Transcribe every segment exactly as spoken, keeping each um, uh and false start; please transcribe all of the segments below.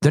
the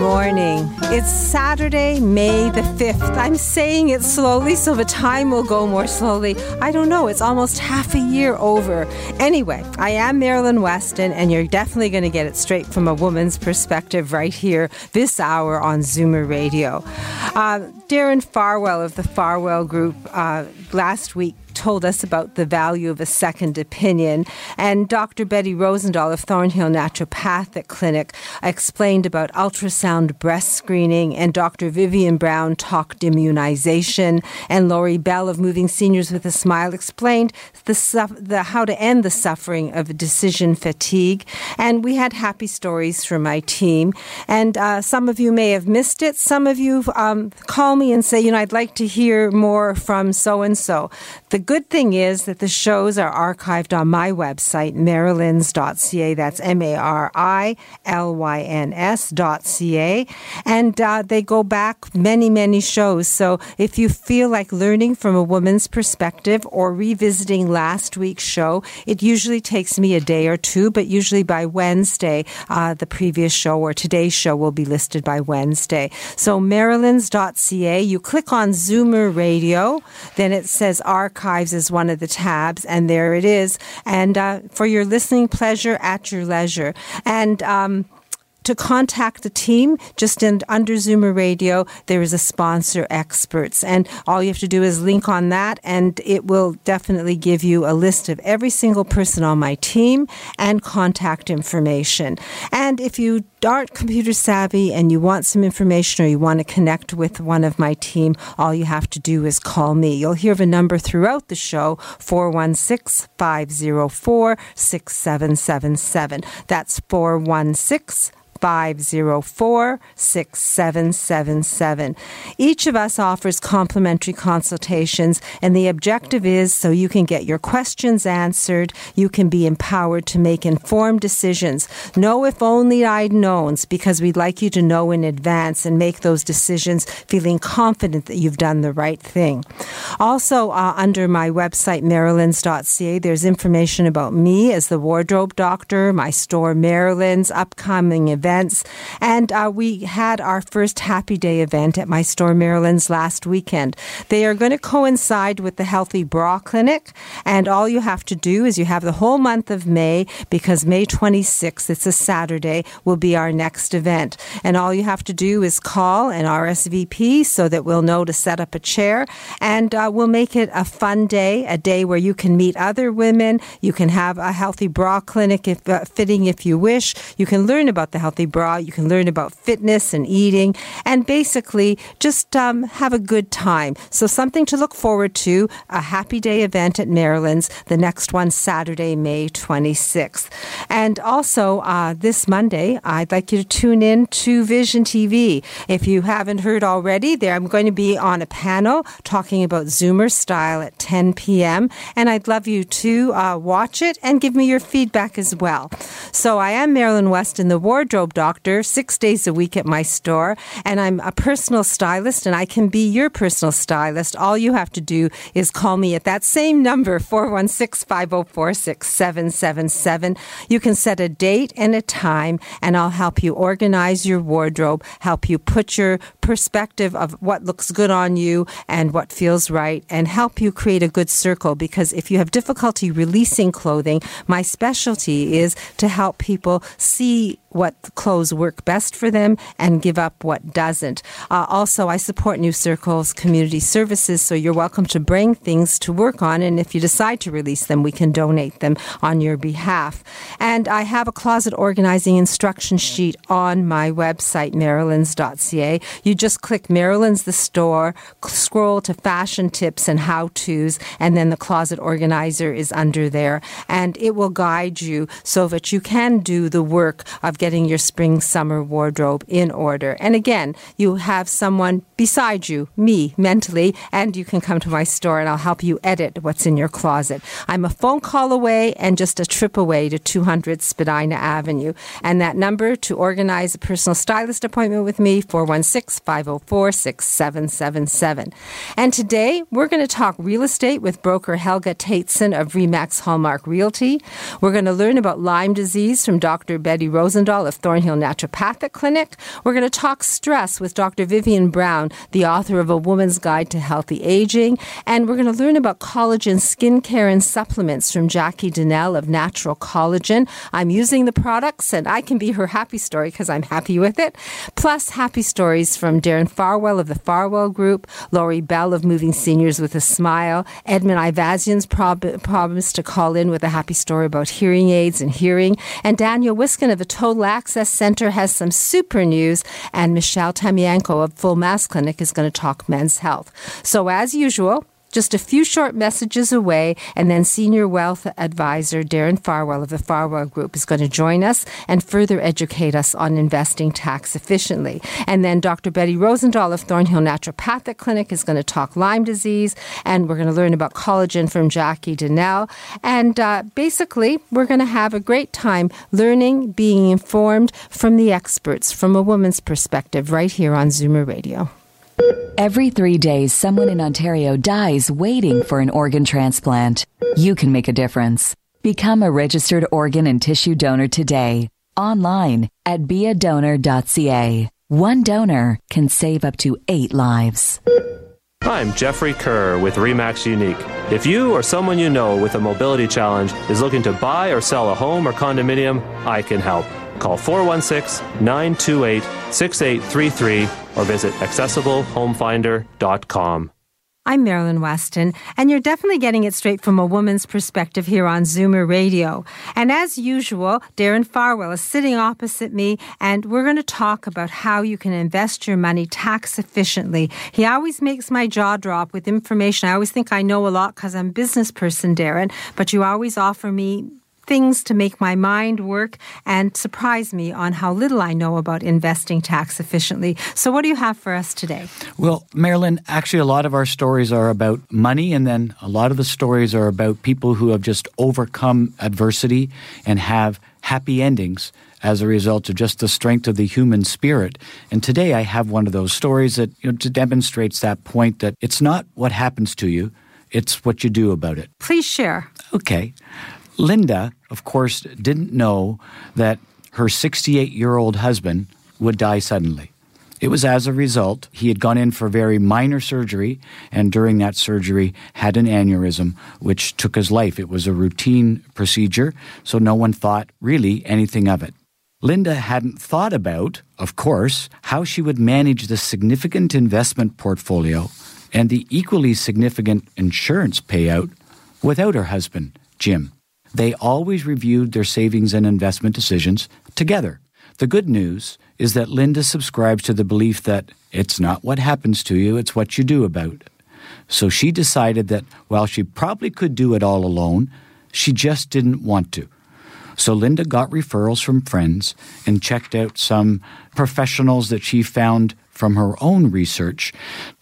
Morning. It's Saturday, May the fifth. I'm saying it slowly so the time will go more slowly. I don't know. It's almost half a year over. Anyway, I am Marilyn Weston, and you're definitely going to get it straight from a woman's perspective right here this hour on Zoomer Radio. Uh, Darren Farwell of the Farwell Group uh, last week told us about the value of a second opinion. And Doctor Betty Rosendahl of Thornhill Naturopathic Clinic explained about ultrasound breast screening, and Doctor Vivian Brown talked immunization, and Lori Bell of Moving Seniors with a Smile explained the, suf- the how to end the suffering of decision fatigue. And we had happy stories from my team. And uh, some of you may have missed it. Some of you um, call me and say, you know, I'd like to hear more from so-and-so. The The good thing is that the shows are archived on my website, marylins dot c a. That's M A R I L Y N S dot C A. And uh, they go back many, many shows. So if you feel like learning from a woman's perspective or revisiting last week's show, it usually takes me a day or two, but usually by Wednesday, uh, the previous show or today's show will be listed by Wednesday. So marylins dot c a, you click on Zoomer Radio, then it says archive is one of the tabs, and there it is. And uh, for your listening pleasure, at your leisure. And um, to contact the team, just in, under Zoomer Radio, there is a sponsor experts. And all you have to do is link on that, and it will definitely give you a list of every single person on my team and contact information. And if you aren't computer savvy and you want some information or you want to connect with one of my team, all you have to do is call me. You'll hear the number throughout the show, four one six, five zero four, six seven seven seven. That's four one six, five zero four, six seven seven seven. Each of us offers complimentary consultations, and the objective is so you can get your questions answered, you can be empowered to make informed decisions. Know if only I'd knowns, because we'd like you to know in advance and make those decisions feeling confident that you've done the right thing. Also, uh, under my website, marylins dot c a, there's information about me as the wardrobe doctor, my store Marilyn's, upcoming events. And uh, we had our first Happy Day event at my store Marilyn's last weekend. They are going to coincide with the Healthy Bra Clinic. And all you have to do is you have the whole month of May, because May twenty-sixth, it's a Saturday, will be our next event. And all you have to do is call and R S V P so that we'll know to set up a chair. And uh, we'll make it a fun day, a day where you can meet other women. You can have a Healthy Bra Clinic if, uh, fitting if you wish. You can learn about the Healthy Bra. You can learn about fitness and eating, and basically just um, have a good time. So something to look forward to, a Happy Day event at Marilyn's, the next one Saturday, May twenty-sixth. And also uh, this Monday, I'd like you to tune in to Vision T V. If you haven't heard already, there I'm going to be on a panel talking about Zoomer Style at ten p.m. And I'd love you to uh, watch it and give me your feedback as well. So I am Marilyn Weston, the wardrobe doctor, six days a week at my store, and I'm a personal stylist, and I can be your personal stylist. All you have to do is call me at that same number, four one six, five zero four, six seven seven seven. You can set a date and a time, and I'll help you organize your wardrobe, help you put your perspective of what looks good on you and what feels right, and help you create a good circle, because if you have difficulty releasing clothing, my specialty is to help people see what clothes work best for them and give up what doesn't. Uh, also, I support New Circles Community Services, so you're welcome to bring things to work on, and if you decide to release them, we can donate them on your behalf. And I have a closet organizing instruction sheet on my website, marylins dot c a. You You just click Marilyn's the Store, scroll to fashion tips and how-tos, and then the closet organizer is under there. And it will guide you so that you can do the work of getting your spring-summer wardrobe in order. And again, you have someone beside you, me, mentally, and you can come to my store and I'll help you edit what's in your closet. I'm a phone call away and just a trip away to two hundred Spadina Avenue. And that number to organize a personal stylist appointment with me, four one six, five oh four, six seven seven seven. And today, we're going to talk real estate with broker Helga Tateson of Remax Hallmark Realty. We're going to learn about Lyme disease from Doctor Betty Rosendahl of Thornhill Naturopathic Clinic. We're going to talk stress with Doctor Vivian Brown, the author of A Woman's Guide to Healthy Aging. And we're going to learn about collagen skincare and supplements from Jackie Dinell of Natural Collagen. I'm using the products and I can be her happy story because I'm happy with it. Plus happy stories from Darren Farwell of the Farwell Group, Lori Bell of Moving Seniors with a Smile, Edmund Ivazian's prob- promise to call in with a happy story about hearing aids and hearing, and Daniel Wiskin of the Total Access Center has some super news, and Michelle Tamianko of Full Mast Clinic is going to talk men's health. So as usual, just a few short messages away, and then Senior Wealth Advisor Darren Farwell of the Farwell Group is going to join us and further educate us on investing tax efficiently. And then Doctor Betty Rosendahl of Thornhill Naturopathic Clinic is going to talk Lyme disease, and we're going to learn about collagen from Jackie Dinell. And uh, basically, we're going to have a great time learning, being informed from the experts, from a woman's perspective, right here on Zoomer Radio. Every three days, someone in Ontario dies waiting for an organ transplant. You can make a difference. Become a registered organ and tissue donor today. Online at be a donor dot c a. One donor can save up to eight lives. I'm Jeffrey Kerr with Remax Unique. If you or someone you know with a mobility challenge is looking to buy or sell a home or condominium, I can help. Call four one six, nine two eight, six eight three three or visit accessible home finder dot com. I'm Marilyn Weston, and you're definitely getting it straight from a woman's perspective here on Zoomer Radio. And as usual, Darren Farwell is sitting opposite me, and we're going to talk about how you can invest your money tax efficiently. He always makes my jaw drop with information. I always think I know a lot because I'm a business person, Darren, but you always offer me things to make my mind work and surprise me on how little I know about investing tax efficiently. So what do you have for us today? Well, Marilyn, actually a lot of our stories are about money, and then a lot of the stories are about people who have just overcome adversity and have happy endings as a result of just the strength of the human spirit. And today I have one of those stories that, you know, demonstrates that point that it's not what happens to you, it's what you do about it. Please share. Okay. Linda, of course, didn't know that her sixty-eight-year-old husband would die suddenly. It was as a result, he had gone in for very minor surgery, and during that surgery had an aneurysm, which took his life. It was a routine procedure, so no one thought really anything of it. Linda hadn't thought about, of course, how she would manage the significant investment portfolio and the equally significant insurance payout without her husband, Jim. They always reviewed their savings and investment decisions together. The good news is that Linda subscribes to the belief that it's not what happens to you, it's what you do about it. So she decided that while she probably could do it all alone, she just didn't want to. So Linda got referrals from friends and checked out some professionals that she found from her own research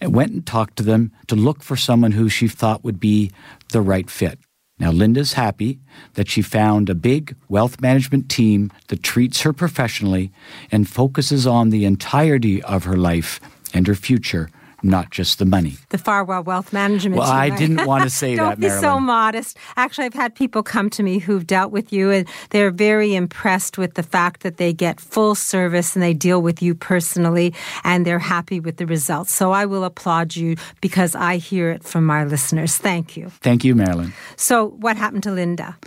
and went and talked to them to look for someone who she thought would be the right fit. Now, Linda's happy that she found a big wealth management team that treats her professionally and focuses on the entirety of her life and her future, not just the money. The Farwell Wealth Management Well, team, I right? didn't want to say that, Marilyn. Don't be so modest. Actually, I've had people come to me who've dealt with you, and they're very impressed with the fact that they get full service and they deal with you personally, and they're happy with the results. So I will applaud you because I hear it from our listeners. Thank you. Thank you, Marilyn. So what happened to Linda?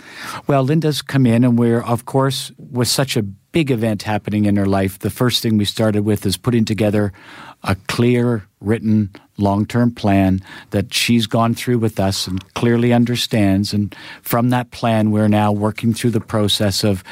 Well, Linda's come in, and we're, of course, with such a big event happening in her life, the first thing we started with is putting together a clear, written, long-term plan that she's gone through with us and clearly understands. And from that plan, we're now working through the process of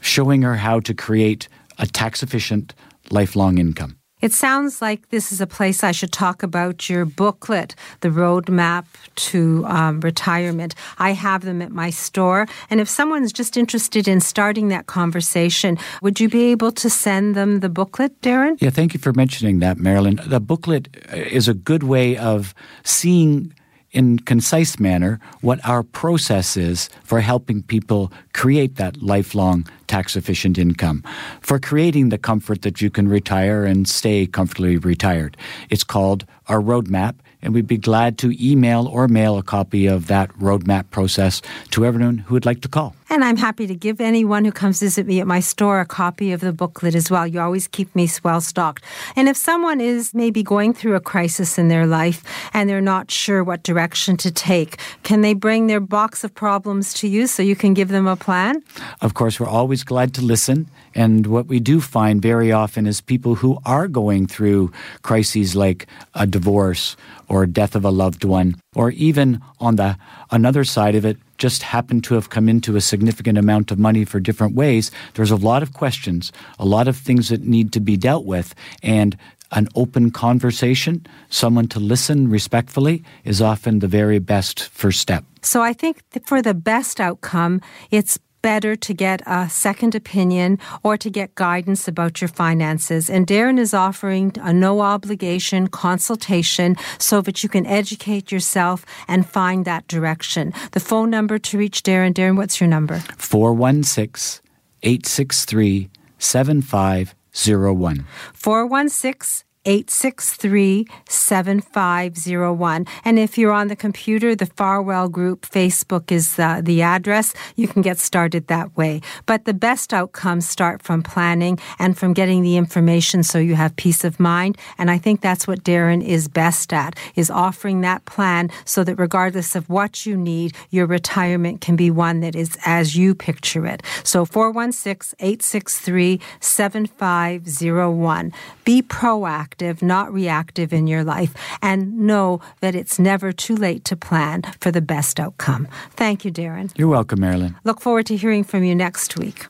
showing her how to create a tax-efficient lifelong income. It sounds like this is a place I should talk about your booklet, The Roadmap to um, Retirement. I have them at my store. And if someone's just interested in starting that conversation, would you be able to send them the booklet, Darren? Yeah, thank you for mentioning that, Marilyn. The booklet is a good way of seeing in concise manner what our process is for helping people create that lifelong tax-efficient income, for creating the comfort that you can retire and stay comfortably retired. It's called our roadmap, and we'd be glad to email or mail a copy of that roadmap process to everyone who would like to call. And I'm happy to give anyone who comes visit me at my store a copy of the booklet as well. You always keep me well-stocked. And if someone is maybe going through a crisis in their life and they're not sure what direction to take, can they bring their box of problems to you so you can give them a plan? Of course, we're always glad to listen. And what we do find very often is people who are going through crises like a divorce or death of a loved one, or even on the another side of it, just happen to have come into a significant amount of money for different ways. There's a lot of questions, a lot of things that need to be dealt with, and an open conversation, someone to listen respectfully, is often the very best first step. So I think for the best outcome, it's better to get a second opinion or to get guidance about your finances. And Darren is offering a no-obligation consultation so that you can educate yourself and find that direction. The phone number to reach Darren, Darren, what's your number? four one six, eight six three, seven five zero one. four one six, eight six three, seven five zero one. eight six three, seven five zero one. And if you're on the computer, the Farwell Group Facebook is uh, the address. You can get started that way. But the best outcomes start from planning and from getting the information so you have peace of mind. And I think that's what Darren is best at, is offering that plan so that regardless of what you need, your retirement can be one that is as you picture it. So four one six, eight six three, seven five zero one. Be proactive, not reactive in your life, and know that it's never too late to plan for the best outcome. Thank you, Darren. You're welcome, Marilyn. Look forward to hearing from you next week.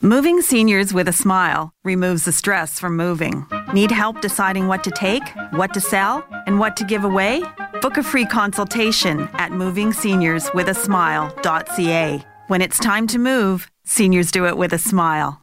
Moving Seniors with a Smile removes the stress from moving. Need help deciding what to take, what to sell, and what to give away? Book a free consultation at moving seniors with a smile dot c a. When it's time to move, seniors do it with a smile.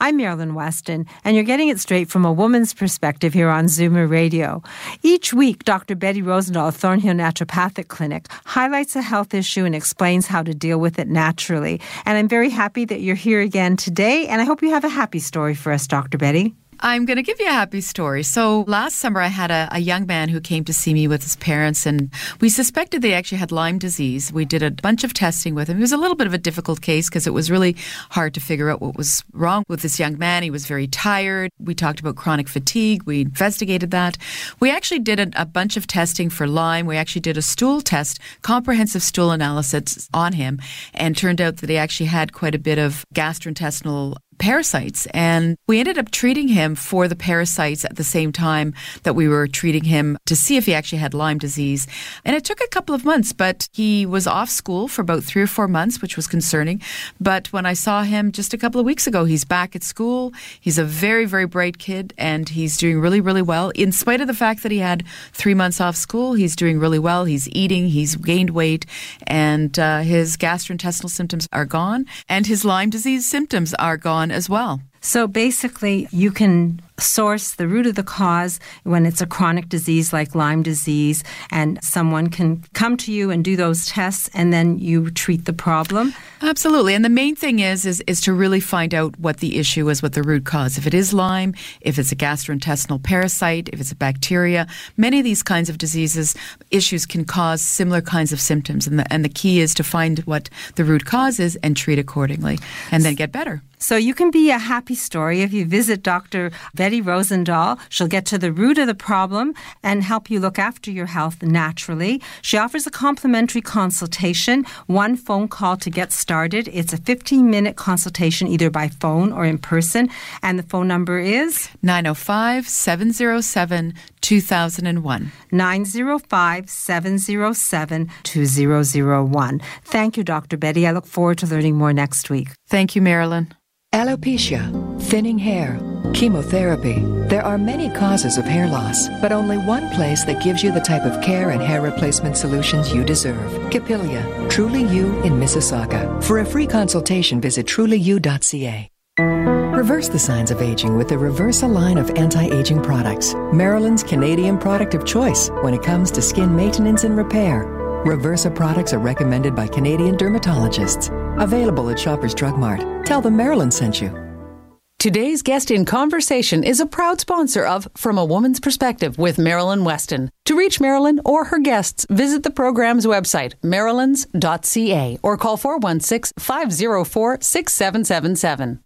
I'm Marilyn Weston, and you're getting it straight from a woman's perspective here on Zoomer Radio. Each week, Doctor Betty Rosendahl of Thornhill Naturopathic Clinic highlights a health issue and explains how to deal with it naturally. And I'm very happy that you're here again today, and I hope you have a happy story for us, Doctor Betty. I'm going to give you a happy story. So last summer, I had a, a young man who came to see me with his parents, and we suspected they actually had Lyme disease. We did a bunch of testing with him. It was a little bit of a difficult case because it was really hard to figure out what was wrong with this young man. He was very tired. We talked about chronic fatigue. We investigated that. We actually did a, a bunch of testing for Lyme. We actually did a stool test, comprehensive stool analysis on him, and turned out that he actually had quite a bit of gastrointestinal parasites. And we ended up treating him for the parasites at the same time that we were treating him to see if he actually had Lyme disease. And it took a couple of months, but he was off school for about three or four months, which was concerning. But when I saw him just a couple of weeks ago, he's back at school. He's a very, very bright kid, and he's doing really, really well. In spite of the fact that he had three months off school, he's doing really well. He's eating, he's gained weight, and uh, his gastrointestinal symptoms are gone, and his Lyme disease symptoms are gone as well. So basically, you can source the root of the cause when it's a chronic disease like Lyme disease, and someone can come to you and do those tests, and then you treat the problem. Absolutely. And the main thing is, is is to really find out what the issue is, what the root cause. If it is Lyme, if it's a gastrointestinal parasite, if it's a bacteria, many of these kinds of diseases, issues can cause similar kinds of symptoms. And the, and the key is to find what the root cause is and treat accordingly, and then get better. So you can be a happy story if you visit Doctor Betty Betty Rosendahl. She'll get to the root of the problem and help you look after your health naturally. She offers a complimentary consultation, one phone call to get started. It's a fifteen-minute consultation either by phone or in person, and the phone number is nine oh five, seven oh seven, two thousand one. nine oh five, seven oh seven, two thousand one. Thank you, Doctor Betty. I look forward to learning more next week. Thank you, Marilyn. Alopecia, thinning hair, chemotherapy. There are many causes of hair loss, but only one place that gives you the type of care and hair replacement solutions you deserve. Capilia, Truly You in Mississauga. For a free consultation, visit truly you dot c a. Reverse the signs of aging with the Reversa line of anti-aging products, Maryland's Canadian product of choice when it comes to skin maintenance and repair. Reversa products are recommended by Canadian dermatologists. Available at Shoppers Drug Mart. Tell them Marilyn sent you. Today's guest in conversation is a proud sponsor of From a Woman's Perspective with Marilyn Weston. To reach Marilyn or her guests, visit the program's website, marylands dot c a, or call four one six, five oh four, six seven seven seven.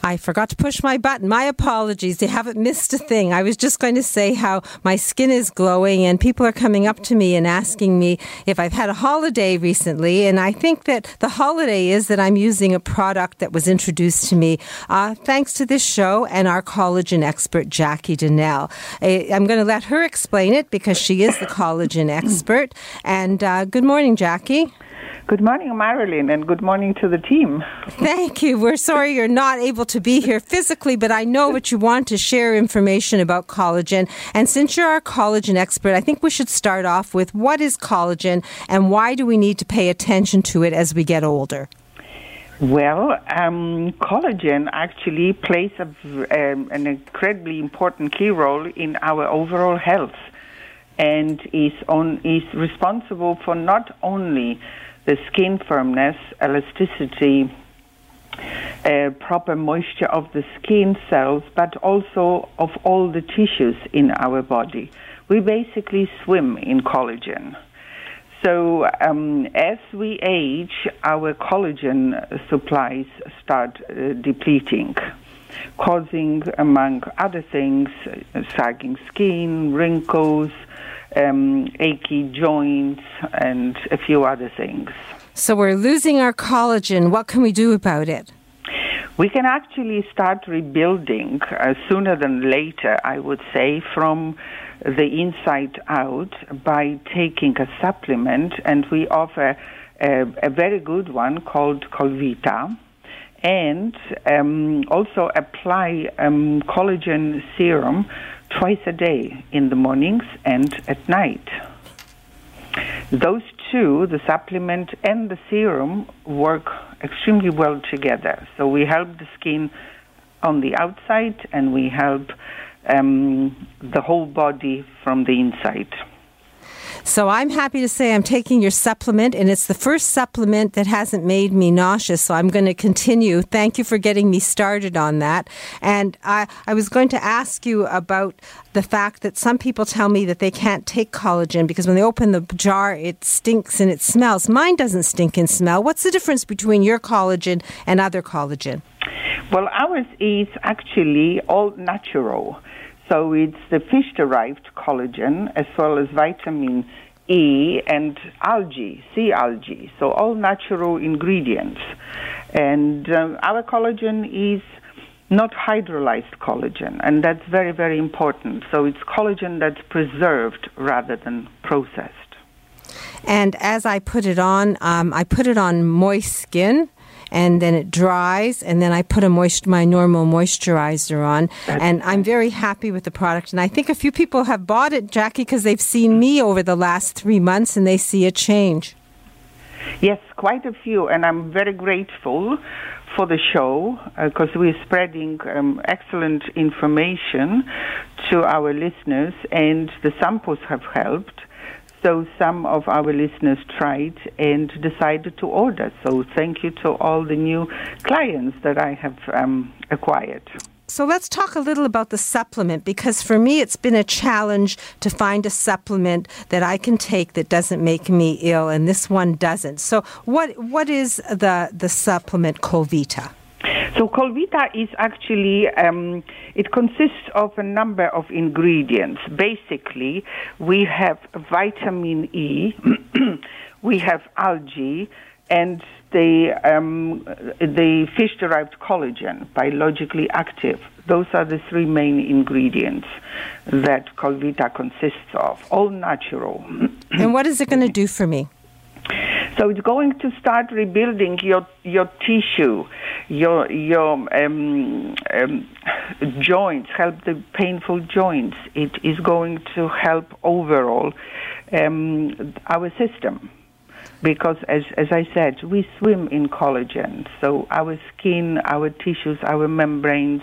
I forgot to push my button. My apologies. They haven't missed a thing. I was just going to say how my skin is glowing and people are coming up to me and asking me if I've had a holiday recently. And I think that the holiday is that I'm using a product that was introduced to me uh, thanks to this show and our collagen expert, Jackie Dinell. I, I'm going to let her explain it because she is the collagen expert. And uh, good morning, Jackie. Good morning, Marilyn, and good morning to the team. Thank you. We're sorry you're not able to be here physically, but I know what you want to share information about collagen. And since you're our collagen expert, I think we should start off with what is collagen and why do we need to pay attention to it as we get older? Well, um, collagen actually plays a, um, an incredibly important key role in our overall health and is, on, is responsible for not only the skin firmness, elasticity, uh, proper moisture of the skin cells, but also of all the tissues in our body. We basically swim in collagen. So um, as we age, our collagen supplies start uh, depleting, causing, among other things, uh, sagging skin, wrinkles, Um, achy joints, and a few other things. So we're losing our collagen. What can we do about it? We can actually start rebuilding uh, sooner than later, I would say, from the inside out by taking a supplement, and we offer a, a very good one called Colvita, and um, also apply um, collagen serum twice a day, in the mornings and at night. Those two, the supplement and the serum, work extremely well together. So we help the skin on the outside and we help um, the whole body from the inside. So I'm happy to say I'm taking your supplement, and it's the first supplement that hasn't made me nauseous, so I'm going to continue. Thank you for getting me started on that. And I, I was going to ask you about the fact that some people tell me that they can't take collagen because when they open the jar, it stinks and it smells. Mine doesn't stink and smell. What's the difference between your collagen and other collagen? Well, ours is actually all natural. So it's the fish-derived collagen as well as vitamin E and algae, sea algae. So all natural ingredients. And um, our collagen is not hydrolyzed collagen, and that's very, very important. So it's collagen that's preserved rather than processed. And as I put it on, um, I put it on moist skin, and then it dries, and then I put a moist, my normal moisturizer on, and I'm very happy with the product. And I think a few people have bought it, Jackie, because they've seen me over the last three months, and they see a change. Yes, quite a few, and I'm very grateful for the show because uh, we're spreading um, excellent information to our listeners, and the samples have helped. So some of our listeners tried and decided to order. So thank you to all the new clients that I have um, acquired. So let's talk a little about the supplement, because for me it's been a challenge to find a supplement that I can take that doesn't make me ill, and this one doesn't. So what what is the, the supplement Colvita? So Colvita is actually, um, it consists of a number of ingredients. Basically, we have vitamin E, we have algae, and the um, the fish-derived collagen, biologically active. Those are the three main ingredients that Colvita consists of, all natural. And what is it going to do for me? So it's going to start rebuilding your your tissue, your your um, um, joints, help the painful joints. It is going to help overall um, our system. Because, as as I said, we swim in collagen. So our skin, our tissues, our membranes,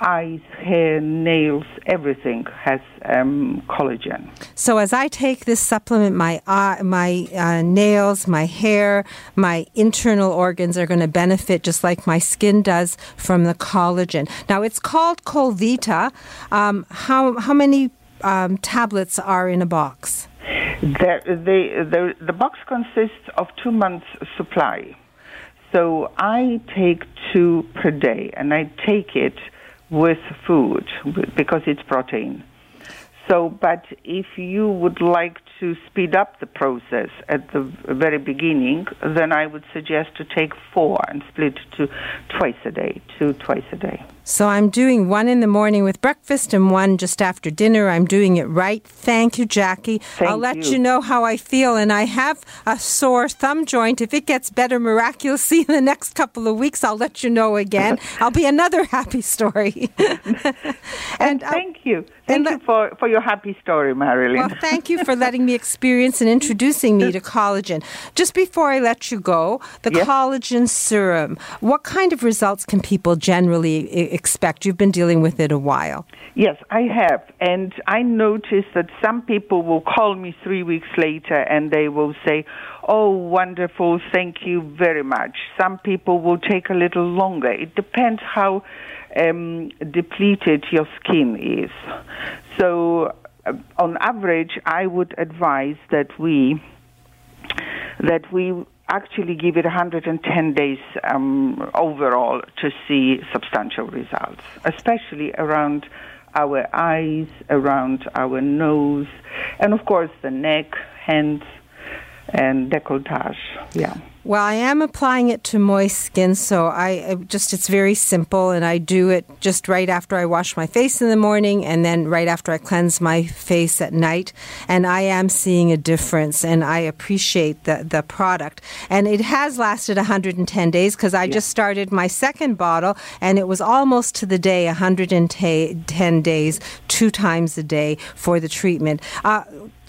eyes, hair, nails, everything has um, collagen. So as I take this supplement, my uh, my uh, nails, my hair, my internal organs are going to benefit just like my skin does from the collagen. Now, it's called Colvita. Um, how, how many um, tablets are in a box? The, the, the, the box consists of two months' supply. So I take two per day, and I take it with food because it's protein. So, but if you would like to speed up the process at the very beginning, then I would suggest to take four and split to twice a day, two twice a day. So I'm doing one in the morning with breakfast and one just after dinner. I'm doing it right. Thank you, Jackie. Thank I'll let you. you know how I feel. And I have a sore thumb joint. If it gets better miraculously in the next couple of weeks, I'll let you know again. I'll be another happy story. and, and thank you. Thank and, you for, for your happy story, Marilyn. Well, thank you for letting me experience and introducing me to collagen. Just before I let you go, the yes. collagen serum, what kind of results can people generally expect? You've been dealing with it a while. Yes, I have. And I noticed that some people will call me three weeks later and they will say, oh, wonderful, thank you very much. Some people will take a little longer. It depends how um, depleted your skin is. So uh, on average, I would advise that we that we actually give it one hundred ten days um, overall to see substantial results, especially around our eyes, around our nose, and of course the neck, hands, and décolletage. Yeah. Well, I am applying it to moist skin, so I, I just it's very simple, and I do it just right after I wash my face in the morning and then right after I cleanse my face at night, and I am seeing a difference, and I appreciate the, the product. And it has lasted one hundred ten days because I yeah. just started my second bottle, and it was almost to the day, one hundred ten days, two times a day for the treatment. Uh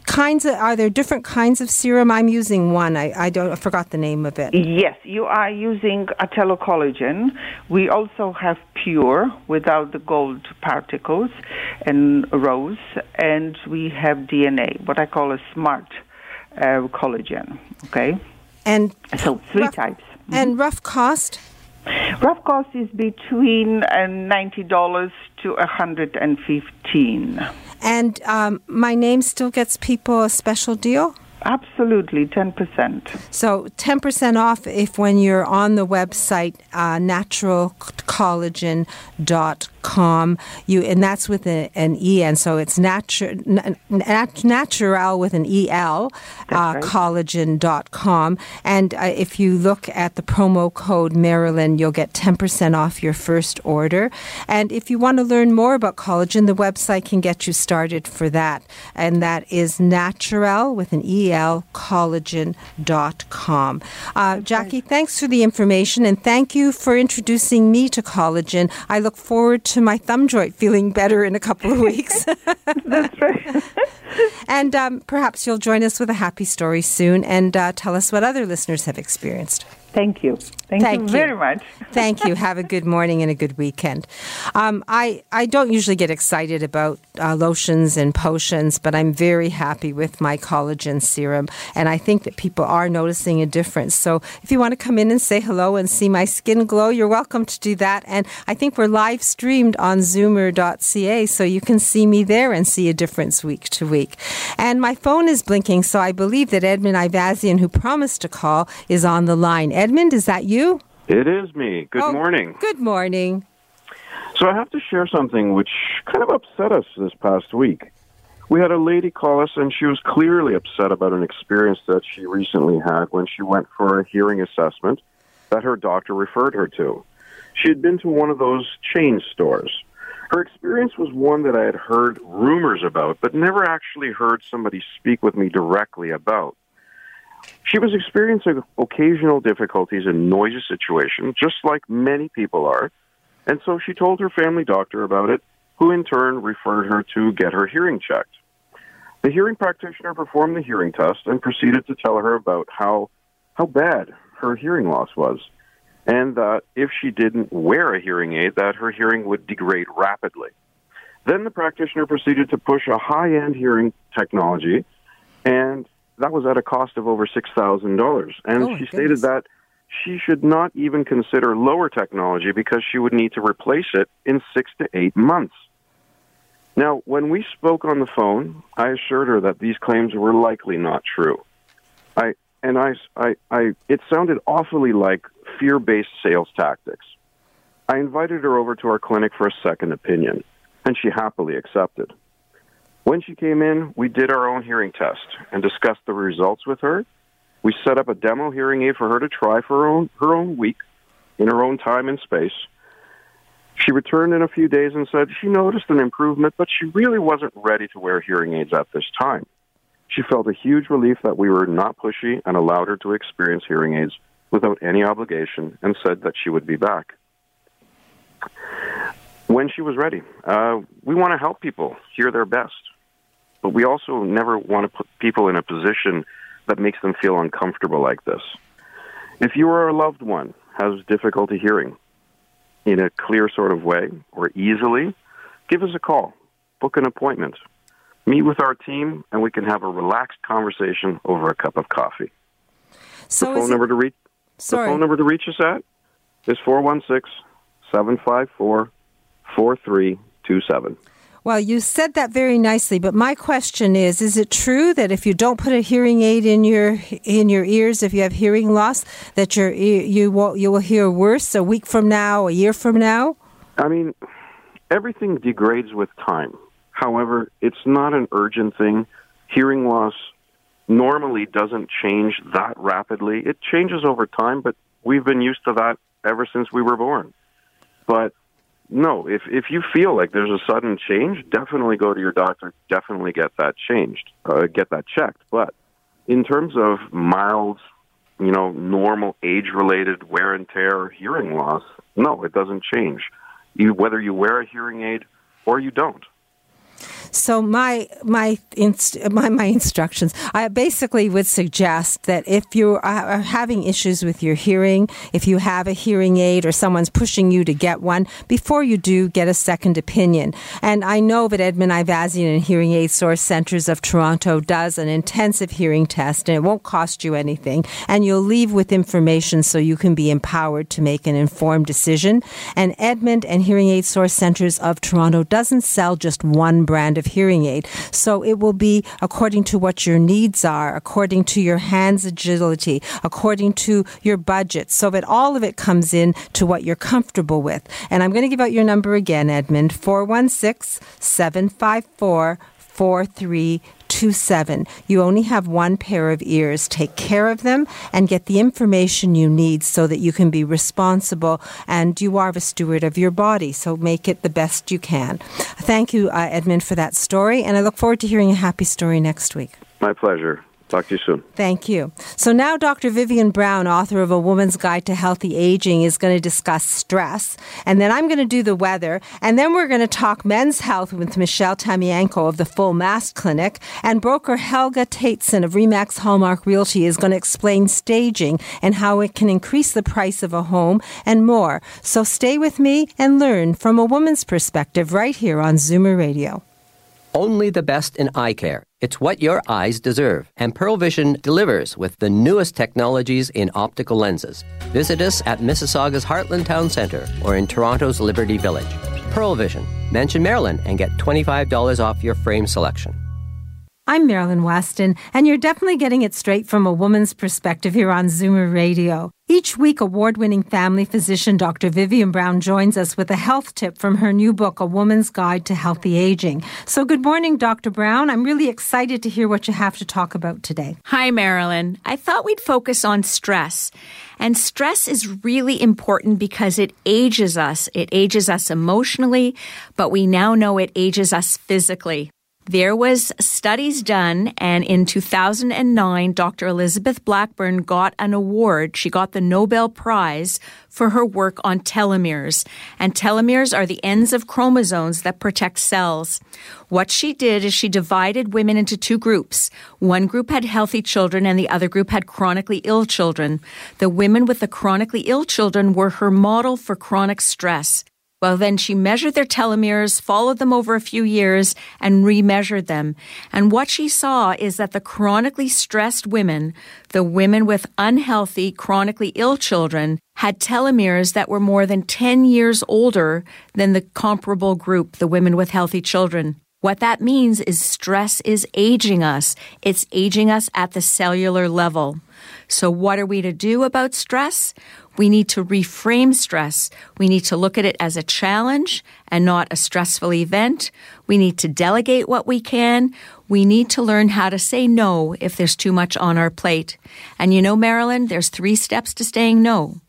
Kinds of, are there different kinds of serum? I'm using one. I, I don't I forgot the name of it. Yes, you are using collagen. We also have pure without the gold particles and rose, and we have D N A, what I call a smart uh, collagen. Okay, and so three rough, types. Mm-hmm. And rough cost. Rough cost is between ninety dollars to one hundred fifteen dollars. And um, my name still gets people a special deal? Absolutely, ten percent. So ten percent off if when you're on the website uh, natural collagen dot com, you, and that's with a, an E, and so it's natu- nat- natural with an E L, uh, right. collagen dot com. And uh, if you look at the promo code Marilyn, you'll get ten percent off your first order. And if you want to learn more about collagen, the website can get you started for that. And that is natural with an E L. collagen dot com. Uh, Jackie, thanks for the information, and thank you for introducing me to collagen. I look forward to my thumb joint feeling better in a couple of weeks. That's right. And um, perhaps you'll join us with a happy story soon and uh, tell us what other listeners have experienced. Thank you. Thank, Thank you, you very much. Thank you. Have a good morning and a good weekend. Um, I, I don't usually get excited about uh, lotions and potions, but I'm very happy with my collagen serum. And I think that people are noticing a difference. So if you want to come in and say hello and see my skin glow, you're welcome to do that. And I think we're live streamed on zoomer dot c a, so you can see me there and see a difference week to week. And my phone is blinking, so I believe that Edmund Ivazian, who promised to call, is on the line. Edmund, is that you? It is me. Good oh, morning. Good morning. So I have to share something which kind of upset us this past week. We had a lady call us, and she was clearly upset about an experience that she recently had when she went for a hearing assessment that her doctor referred her to. She had been to one of those chain stores. Her experience was one that I had heard rumors about, but never actually heard somebody speak with me directly about. She was experiencing occasional difficulties in noisy situations, just like many people are, and so she told her family doctor about it, who in turn referred her to get her hearing checked. The hearing practitioner performed the hearing test and proceeded to tell her about how, how bad her hearing loss was, and that if she didn't wear a hearing aid, that her hearing would degrade rapidly. Then the practitioner proceeded to push a high-end hearing technology, and that was at a cost of over six thousand dollars. And oh, she stated goodness. that she should not even consider lower technology because she would need to replace it in six to eight months. Now, when we spoke on the phone, I assured her that these claims were likely not true. I and I, I, I it sounded awfully like fear-based sales tactics. I invited her over to our clinic for a second opinion, and she happily accepted. When she came in, we did our own hearing test and discussed the results with her. We set up a demo hearing aid for her to try for her own, her own week, in her own time and space. She returned in a few days and said she noticed an improvement, but she really wasn't ready to wear hearing aids at this time. She felt a huge relief that we were not pushy and allowed her to experience hearing aids without any obligation, and said that she would be back when she was ready. Uh, we want to help people hear their best, but we also never want to put people in a position that makes them feel uncomfortable like this. If you or a loved one has difficulty hearing in a clear sort of way or easily, give us a call, book an appointment, meet with our team, and we can have a relaxed conversation over a cup of coffee. So the phone, it, number to reach, the phone number to reach us at is four one six, seven five four, four three two seven. Well, you said that very nicely, but my question is, is it true that if you don't put a hearing aid in your in your ears, if you have hearing loss, that your you will, you will hear worse a week from now, a year from now? I mean, everything degrades with time. However, it's not an urgent thing. Hearing loss normally doesn't change that rapidly. It changes over time, but we've been used to that ever since we were born. But no, if if you feel like there's a sudden change, definitely go to your doctor, definitely get that changed, uh, get that checked. But in terms of mild, you know, normal age-related wear and tear hearing loss, no, it doesn't change, you, whether you wear a hearing aid or you don't. So my my inst- my my instructions, I basically would suggest that if you are having issues with your hearing, if you have a hearing aid or someone's pushing you to get one, before you do, get a second opinion. And I know that Edmund Ivazian and Hearing Aid Source Centers of Toronto does an intensive hearing test, and it won't cost you anything. And you'll leave with information so you can be empowered to make an informed decision. And Edmund and Hearing Aid Source Centers of Toronto doesn't sell just one brand of hearing aid. So it will be according to what your needs are, according to your hands' agility, according to your budget, so that all of it comes in to what you're comfortable with. And I'm going to give out your number again, Edmund, four one six, seven five four, four three two seven. You only have one pair of ears. Take care of them and get the information you need so that you can be responsible, and you are the steward of your body, so make it the best you can. Thank you, uh, Edmund, for that story, and I look forward to hearing a happy story next week. My pleasure. Talk to you soon. Thank you. So now Doctor Vivian Brown, author of A Woman's Guide to Healthy Aging, is going to discuss stress. And then I'm going to do the weather. And then we're going to talk men's health with Michelle Tamianko of the Full Mast Clinic. And broker Helga Tateson of Remax Hallmark Realty is going to explain staging and how it can increase the price of a home and more. So stay with me and learn from a woman's perspective right here on Zoomer Radio. Only the best in eye care. It's what your eyes deserve. And Pearl Vision delivers with the newest technologies in optical lenses. Visit us at Mississauga's Heartland Town Centre or in Toronto's Liberty Village. Pearl Vision. Mention Marilyn and get twenty-five dollars off your frame selection. I'm Marilyn Weston, and you're definitely getting it straight from a woman's perspective here on Zoomer Radio. Each week, award-winning family physician Doctor Vivian Brown joins us with a health tip from her new book, A Woman's Guide to Healthy Aging. So good morning, Doctor Brown. I'm really excited to hear what you have to talk about today. Hi, Marilyn. I thought we'd focus on stress. And stress is really important because it ages us. It ages us emotionally, but we now know it ages us physically. There was studies done, and in two thousand nine, Doctor Elizabeth Blackburn got an award. She got the Nobel Prize for her work on telomeres. And telomeres are the ends of chromosomes that protect cells. What she did is she divided women into two groups. One group had healthy children, and the other group had chronically ill children. The women with the chronically ill children were her model for chronic stress. Well, then she measured their telomeres, followed them over a few years, and remeasured them. And what she saw is that the chronically stressed women, the women with unhealthy, chronically ill children, had telomeres that were more than ten years older than the comparable group, the women with healthy children. What that means is stress is aging us. It's aging us at the cellular level. So what are we to do about stress? We need to reframe stress. We need to look at it as a challenge and not a stressful event. We need to delegate what we can. We need to learn how to say no if there's too much on our plate. And you know, Marilyn, there's three steps to saying no.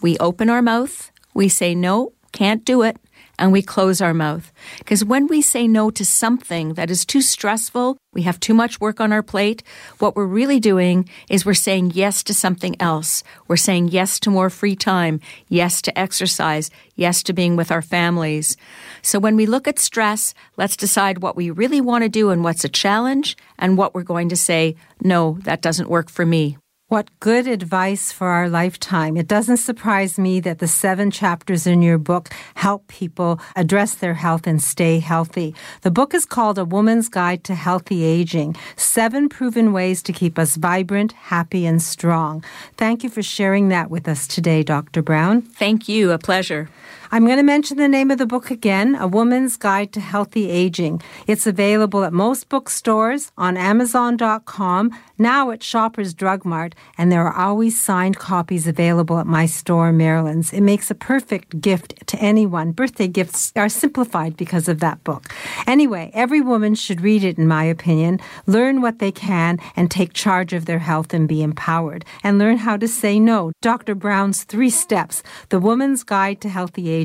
We open our mouth. We say no, can't do it. And we close our mouth. Because when we say no to something that is too stressful, we have too much work on our plate, what we're really doing is we're saying yes to something else. We're saying yes to more free time, yes to exercise, yes to being with our families. So when we look at stress, let's decide what we really want to do and what's a challenge and what we're going to say, no, that doesn't work for me. What good advice for our lifetime. It doesn't surprise me that the seven chapters in your book help people address their health and stay healthy. The book is called A Woman's Guide to Healthy Aging, Seven Proven Ways to Keep Us Vibrant, Happy, and Strong. Thank you for sharing that with us today, Doctor Brown. Thank you. A pleasure. I'm going to mention the name of the book again, A Woman's Guide to Healthy Aging. It's available at most bookstores, on Amazon dot com, now at Shoppers Drug Mart, and there are always signed copies available at my store, Marilyn's. It makes a perfect gift to anyone. Birthday gifts are simplified because of that book. Anyway, every woman should read it, in my opinion, learn what they can, and take charge of their health and be empowered, and learn how to say no. Doctor Brown's three steps, The Woman's Guide to Healthy Aging.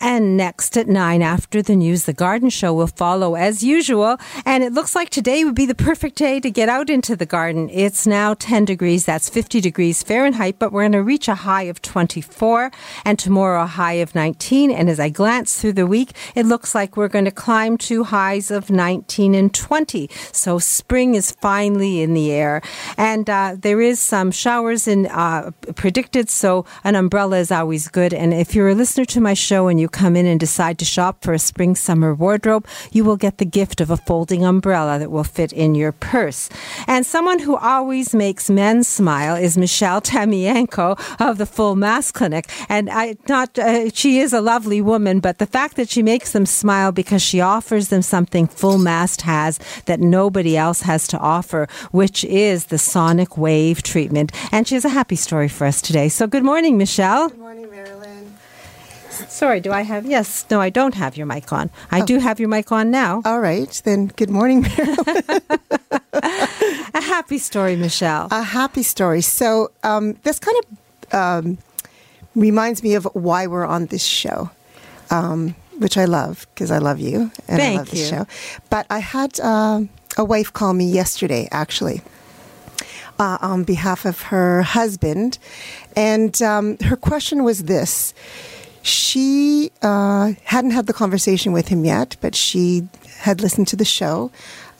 And next at nine after the news, The Garden Show will follow as usual. And it looks like today would be the perfect day to get out into the garden. It's now ten degrees. That's fifty degrees Fahrenheit, but we're going to reach a high of twenty-four and tomorrow a high of nineteen. And as I glance through the week, it looks like we're going to climb to highs of nineteen and twenty. So spring is finally in the air. And uh, there is some showers in uh, predicted, so an umbrella is always good. And if you're a listener to my show and you come in and decide to shop for a spring summer wardrobe, you will get the gift of a folding umbrella that will fit in your purse. And someone who always makes men smile is Michelle Tamianko of the Full Mast Clinic. And I not uh, she is a lovely woman, but the fact that she makes them smile because she offers them something Full Mast has that nobody else has to offer, which is the sonic wave treatment. And she has a happy story for us today. So good morning, Michelle. Good morning, Marilyn. Sorry, do I have... Yes, no, I don't have your mic on. I oh. do have your mic on now. All right, then good morning, Marilyn. A happy story, Michelle. A happy story. So um, this kind of um, reminds me of why we're on this show, um, which I love, because I love you. And Thank I love you. This show. But I had uh, a wife call me yesterday, actually, Uh, on behalf of her husband. And um, her question was this. She uh, hadn't had the conversation with him yet, but she had listened to the show,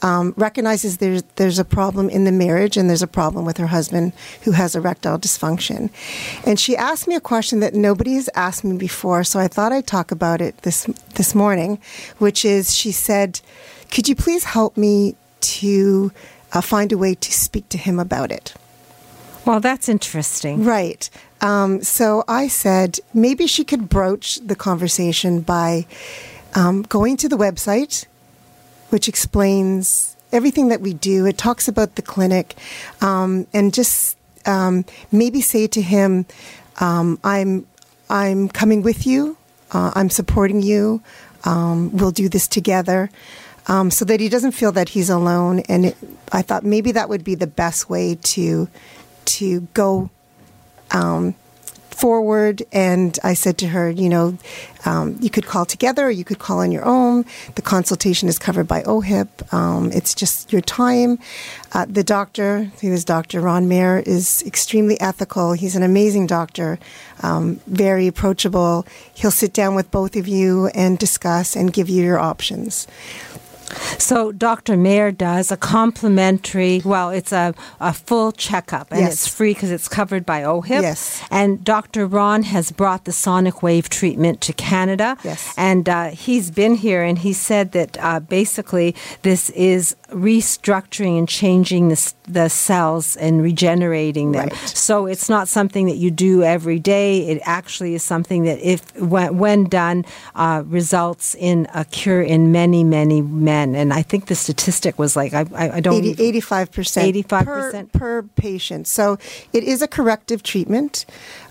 um, recognizes there's, there's a problem in the marriage and there's a problem with her husband who has erectile dysfunction. And she asked me a question that nobody has asked me before, so I thought I'd talk about it this this morning, which is she said, could you please help me to... I'll find a way to speak to him about it. Well, that's interesting. Right. Um, so I said maybe she could broach the conversation by um, going to the website, which explains everything that we do. It talks about the clinic, um, and just um, maybe say to him, um, I'm, I'm coming with you. Uh, I'm supporting you. Um, we'll do this together. Um, so that he doesn't feel that he's alone. And it, I thought maybe that would be the best way to to go um, forward. And I said to her, you know, um, you could call together or you could call on your own. The consultation is covered by O H I P. Um, it's just your time. Uh, the doctor, he was Doctor Ron Mayer, is extremely ethical. He's an amazing doctor, um, very approachable. He'll sit down with both of you and discuss and give you your options. So Doctor Mayer does a complimentary, well, it's a, a full checkup, and yes. It's free because it's covered by O H I P. Yes. And Doctor Ron has brought the sonic wave treatment to Canada. Yes. And uh, he's been here, and he said that uh, basically this is restructuring and changing the, the cells and regenerating them. Right. So it's not something that you do every day. It actually is something that, if when, when done, uh, results in a cure in many, many men. And I think the statistic was like, I, I don't... eighty-five percent eighty-five percent per, per patient. So it is a corrective treatment.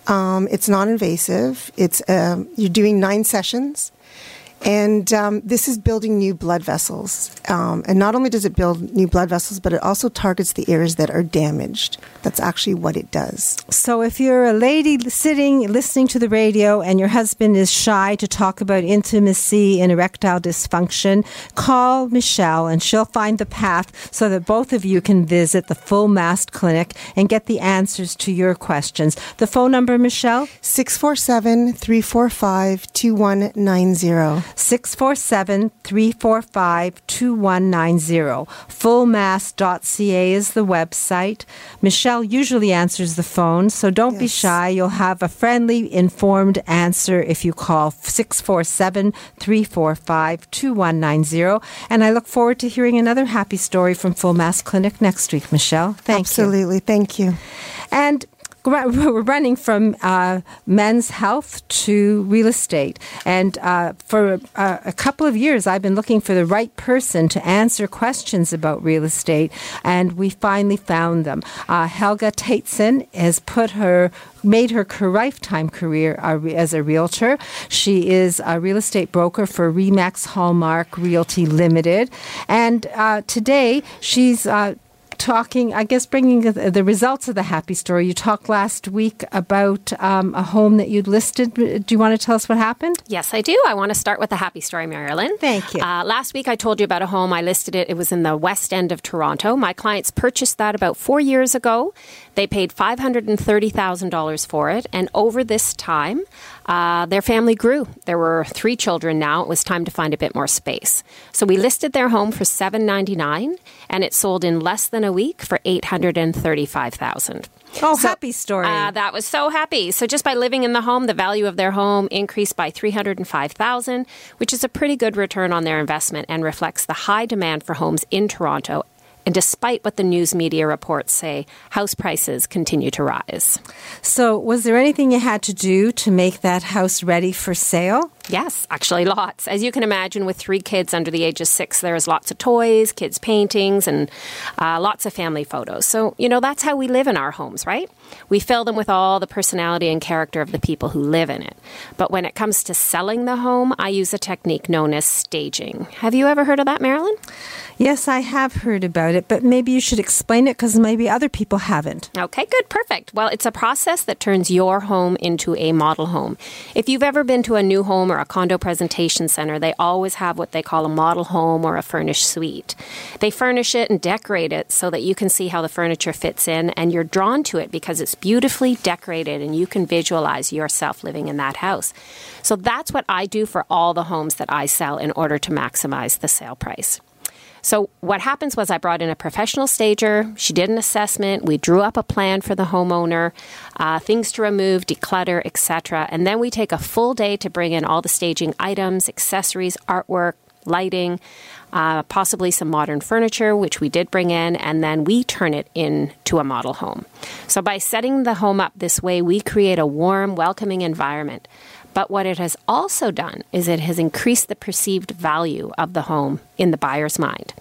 Um, it's non-invasive. It's um, you're doing nine sessions. And um, this is building new blood vessels. Um, and not only does it build new blood vessels, but it also targets the areas that are damaged. That's actually what it does. So if you're a lady sitting, listening to the radio, and your husband is shy to talk about intimacy and erectile dysfunction, call Michelle and she'll find the path so that both of you can visit the Full Mast Clinic and get the answers to your questions. The phone number, Michelle? six four seven, three four five, two one nine zero. six four seven, three four five, two one nine zero. full mast dot c a is the website. Michelle usually answers the phone, so don't yes. be shy. You'll have a friendly, informed answer if you call six four seven, three four five, two one nine zero. And I look forward to hearing another happy story from Full Mast Clinic next week, Michelle. Thank Absolutely. you. Absolutely. Thank you. And we're running from uh, men's health to real estate. And uh, for a, a couple of years, I've been looking for the right person to answer questions about real estate. And we finally found them. Uh, Helga Tateson has put her... made her lifetime career as a realtor. She is a real estate broker for Remax Hallmark Realty Limited. And uh, today, she's... Uh, talking, I guess, bringing the, the results of the happy story. You talked last week about um, a home that you'd listed. Do you want to tell us what happened? Yes, I do. I want to start with the happy story, Marilyn. Thank you. Uh, last week, I told you about a home. I listed it. It was in the west end of Toronto. My clients purchased that about four years ago. They paid five hundred thirty thousand dollars for it. And over this time, uh, their family grew. There were three children now. It was time to find a bit more space. So we listed their home for seven hundred ninety-nine dollars, and it sold in less than a week for eight hundred thirty-five thousand dollars. Oh, so, happy story. Uh, that was so happy. So just by living in the home, the value of their home increased by three hundred five thousand dollars, which is a pretty good return on their investment and reflects the high demand for homes in Toronto. And despite what the news media reports say, house prices continue to rise. So was there anything you had to do to make that house ready for sale? Yes, actually lots. As you can imagine, with three kids under the age of six, there's lots of toys, kids' paintings, and uh, lots of family photos. So, you know, that's how we live in our homes, right? We fill them with all the personality and character of the people who live in it. But when it comes to selling the home, I use a technique known as staging. Have you ever heard of that, Marilyn? Yes, I have heard about it, but maybe you should explain it because maybe other people haven't. Okay, good, perfect. Well, it's a process that turns your home into a model home. If you've ever been to a new home or a condo presentation center, they always have what they call a model home or a furnished suite. They furnish it and decorate it so that you can see how the furniture fits in, and you're drawn to it because it's beautifully decorated and you can visualize yourself living in that house. So that's what I do for all the homes that I sell in order to maximize the sale price. So what happens was I brought in a professional stager. She did an assessment. We drew up a plan for the homeowner, uh, things to remove, declutter, et cetera. And then we take a full day to bring in all the staging items, accessories, artwork, lighting, uh, possibly some modern furniture, which we did bring in, and then we turn it into a model home. So by setting the home up this way, we create a warm, welcoming environment. But what it has also done is it has increased the perceived value of the home in the buyer's mind.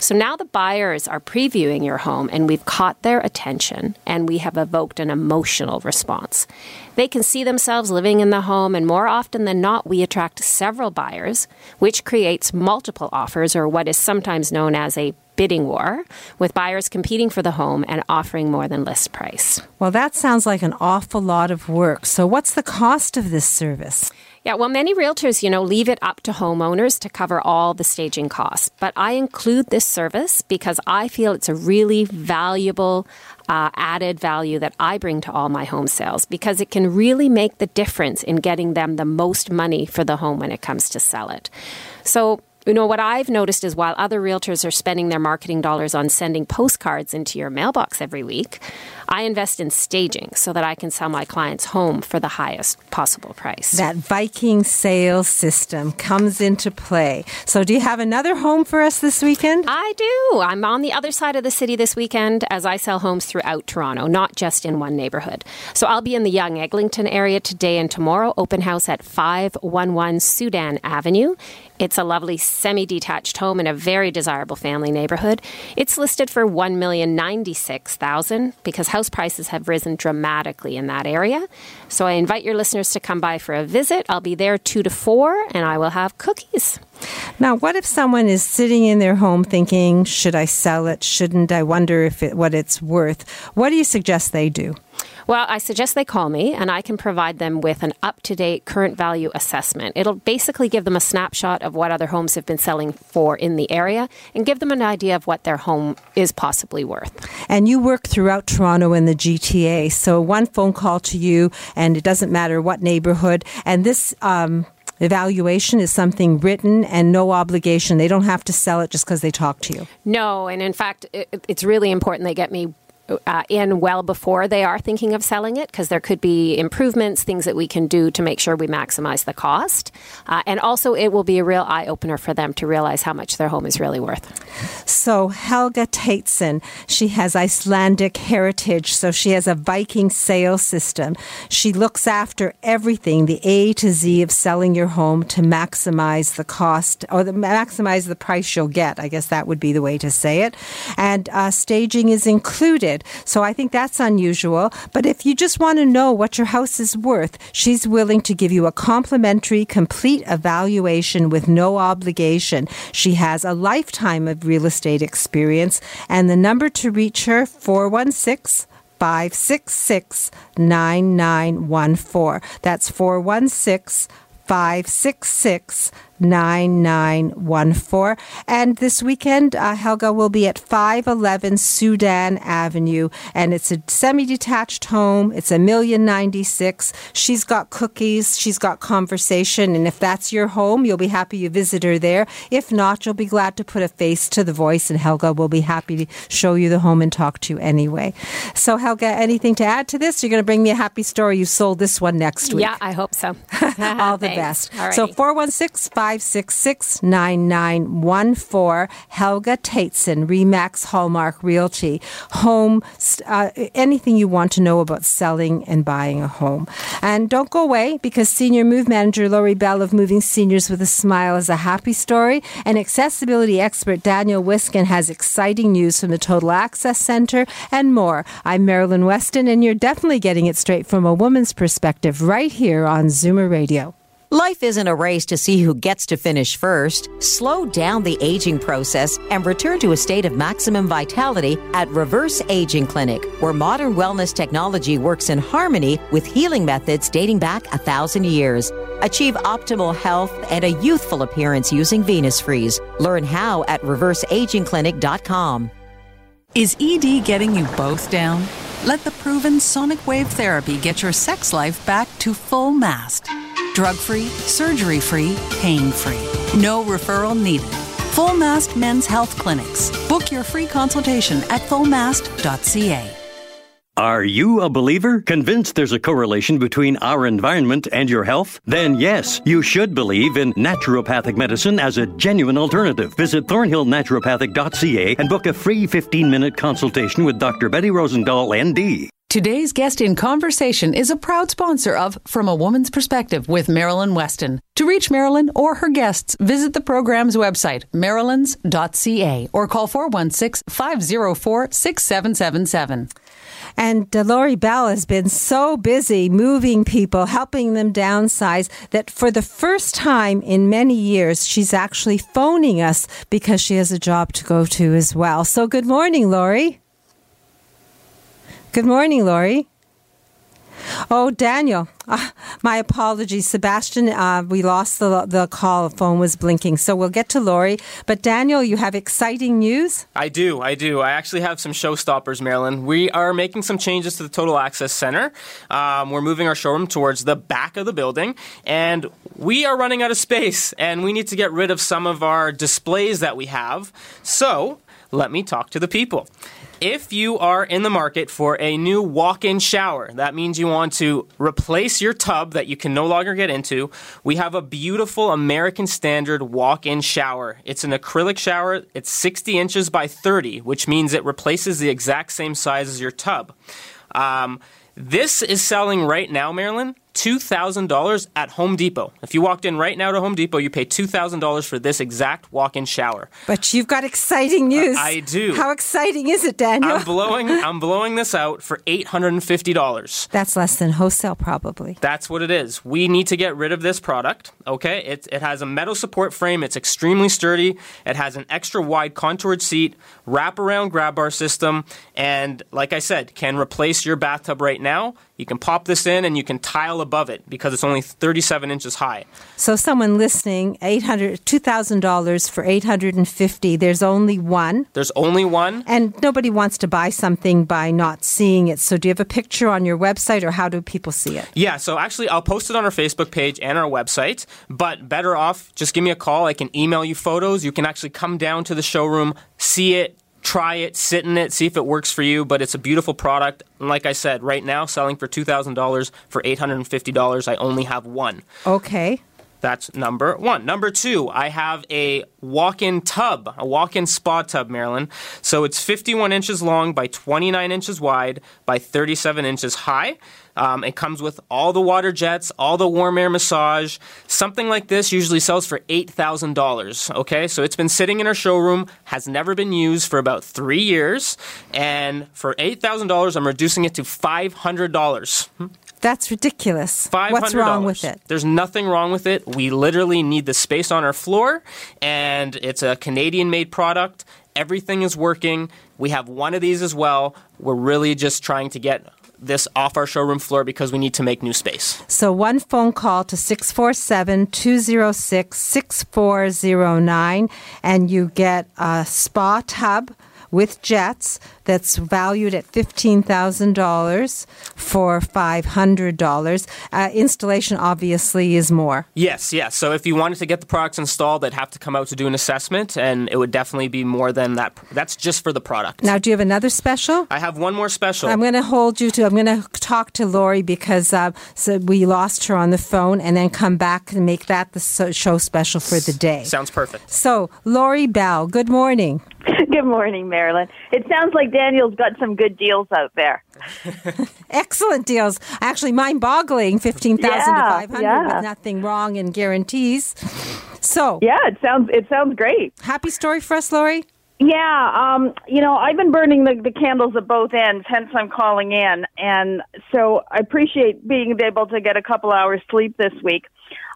So now the buyers are previewing your home, and we've caught their attention, and we have evoked an emotional response. They can see themselves living in the home, and more often than not, we attract several buyers, which creates multiple offers, or what is sometimes known as a bidding war, with buyers competing for the home and offering more than list price. Well, that sounds like an awful lot of work. So what's the cost of this service? Yeah, well, many realtors, you know, leave it up to homeowners to cover all the staging costs. But I include this service because I feel it's a really valuable uh, added value that I bring to all my home sales, because it can really make the difference in getting them the most money for the home when it comes to sell it. So, you know, what I've noticed is while other realtors are spending their marketing dollars on sending postcards into your mailbox every week, I invest in staging so that I can sell my client's home for the highest possible price. That Viking sales system comes into play. So do you have another home for us this weekend? I do. I'm on the other side of the city this weekend as I sell homes throughout Toronto, not just in one neighborhood. So I'll be in the Yonge Eglinton area today and tomorrow, open house at five eleven Sudan Avenue. It's a lovely semi-detached home in a very desirable family neighborhood. It's listed for one million ninety-six thousand dollars because house prices have risen dramatically in that area. So I invite your listeners to come by for a visit. I'll be there two to four, and I will have cookies. Now, what if someone is sitting in their home thinking, should I sell it? Shouldn't I? Wonder if it, what it's worth? What do you suggest they do? Well, I suggest they call me, and I can provide them with an up-to-date current value assessment. It'll basically give them a snapshot of what other homes have been selling for in the area and give them an idea of what their home is possibly worth. And you work throughout Toronto and the G T A, so one phone call to you, and it doesn't matter what neighborhood. And this um evaluation is something written and no obligation. They don't have to sell it just because they talk to you. No, and in fact, it, it's really important they get me Uh, in well before they are thinking of selling it, because there could be improvements, things that we can do to make sure we maximize the cost. Uh, and also, it will be a real eye-opener for them to realize how much their home is really worth. So Helga Tateson, she has Icelandic heritage, so she has a Viking sales system. She looks after everything, the A to Z of selling your home to maximize the cost, or the, maximize the price you'll get. I guess that would be the way to say it. And uh, staging is included. did. So I think that's unusual. But if you just want to know what your house is worth, she's willing to give you a complimentary, complete evaluation with no obligation. She has a lifetime of real estate experience. And the number to reach her, four one six, five six six, nine nine one four. That's four one six, five six six, nine nine one four. And this weekend, uh, Helga will be at five eleven Sudan Avenue, and it's a semi-detached home. It's a million ninety-six. She's got cookies. She's got conversation. And if that's your home, you'll be happy you visit her there. If not, you'll be glad to put a face to the voice, and Helga will be happy to show you the home and talk to you anyway. So, Helga, anything to add to this? You're going to bring me a happy story. You sold this one next week. Yeah, I hope so. All the best. Alrighty. So, four one six, five six six, nine nine one four, Helga Tateson, Remax Hallmark Realty. Home, uh, anything you want to know about selling and buying a home. And don't go away, because Senior Move Manager Lori Bell of Moving Seniors with a Smile is a happy story. And accessibility expert Daniel Wiskin has exciting news from the Total Access Center and more. I'm Marilyn Weston, and you're definitely getting it straight from a woman's perspective right here on Zoomer Radio. Life isn't a race to see who gets to finish first. Slow down the aging process and return to a state of maximum vitality at Reverse Aging Clinic, where modern wellness technology works in harmony with healing methods dating back a thousand years. Achieve optimal health and a youthful appearance using Venus Freeze. Learn how at reverse aging clinic dot com. Is E D getting you both down? Let the proven sonic wave therapy get your sex life back to full mast. Drug-free, surgery-free, pain-free. No referral needed. Full Mast Men's Health Clinics. Book your free consultation at full mast dot c a. Are you a believer? Convinced there's a correlation between our environment and your health? Then yes, you should believe in naturopathic medicine as a genuine alternative. Visit thornhill naturopathic dot c a and book a free fifteen-minute consultation with Doctor Betty Rosendahl, N D. Today's guest in conversation is a proud sponsor of From a Woman's Perspective with Marilyn Weston. To reach Marilyn or her guests, visit the program's website, marylands dot c a, or call four one six, five zero four, six seven seven seven. And uh, Lori Bell has been so busy moving people, helping them downsize, that for the first time in many years, she's actually phoning us because she has a job to go to as well. So good morning, Lori. Good morning, Lori. Oh, Daniel. Uh, my apologies, Sebastian. Uh, we lost the the call. The phone was blinking. So we'll get to Lori. But Daniel, you have exciting news? I do. I do. I actually have some showstoppers, Marilyn. We are making some changes to the Total Access Center. Um, we're moving our showroom towards the back of the building. And we are running out of space. And we need to get rid of some of our displays that we have. So let me talk to the people. If you are in the market for a new walk-in shower, that means you want to replace your tub that you can no longer get into, we have a beautiful American Standard walk-in shower. It's an acrylic shower. It's sixty inches by thirty, which means it replaces the exact same size as your tub. Um, this is selling right now, Marilyn, two thousand dollars at Home Depot. If you walked in right now to Home Depot, you pay two thousand dollars for this exact walk-in shower. But you've got exciting news. Uh, I do. How exciting is it, Daniel? I'm blowing I'm blowing this out for eight hundred fifty dollars. That's less than wholesale, probably. That's what it is. We need to get rid of this product, okay? It, it has a metal support frame. It's extremely sturdy. It has an extra wide contoured seat, wraparound grab bar system, and like I said, can replace your bathtub right now. You can pop this in and you can tile above it because it's only thirty-seven inches high. So someone listening, eight hundred, two thousand dollars for eight hundred fifty dollars. There's only one. There's only one. And nobody wants to buy something by not seeing it. So do you have a picture on your website, or how do people see it? Yeah, so actually I'll post it on our Facebook page and our website. But better off, just give me a call. I can email you photos. You can actually come down to the showroom, see it, try it, sit in it, see if it works for you. But it's a beautiful product. And like I said, right now, selling for two thousand dollars for eight hundred fifty dollars. I only have one. Okay. That's number one. Number two, I have a walk-in tub, a walk-in spa tub, Marilyn. So it's fifty-one inches long by twenty-nine inches wide by thirty-seven inches high. Um, it comes with all the water jets, all the warm air massage. Something like this usually sells for eight thousand dollars, okay? So it's been sitting in our showroom, has never been used for about three years. And for eight thousand dollars, I'm reducing it to five hundred dollars. Hmm? That's ridiculous. five hundred dollars. What's wrong with it? There's nothing wrong with it. We literally need the space on our floor, and it's a Canadian-made product. Everything is working. We have one of these as well. We're really just trying to get this off our showroom floor because we need to make new space. So one phone call to six four seven, two oh six, six four oh nine, and you get a spa tub with jets that's valued at fifteen thousand dollars for five hundred dollars. Uh, installation obviously is more. Yes, yes. So if you wanted to get the products installed, they'd have to come out to do an assessment, and it would definitely be more than that. That's just for the product. Now, do you have another special? I have one more special. I'm going to hold you to, I'm going to talk to Lori because uh, so we lost her on the phone, and then come back and make that the show special for the day. Sounds perfect. So, Lori Bell, good morning. Good morning, Marilyn. It sounds like Daniel's got some good deals out there. Excellent deals. Actually, mind-boggling, fifteen thousand dollars yeah, to five hundred dollars yeah. with nothing wrong and guarantees. So, yeah, it sounds it sounds great. Happy story for us, Lori? Yeah, um, you know, I've been burning the, the candles at both ends, hence I'm calling in. And so I appreciate being able to get a couple hours sleep this week.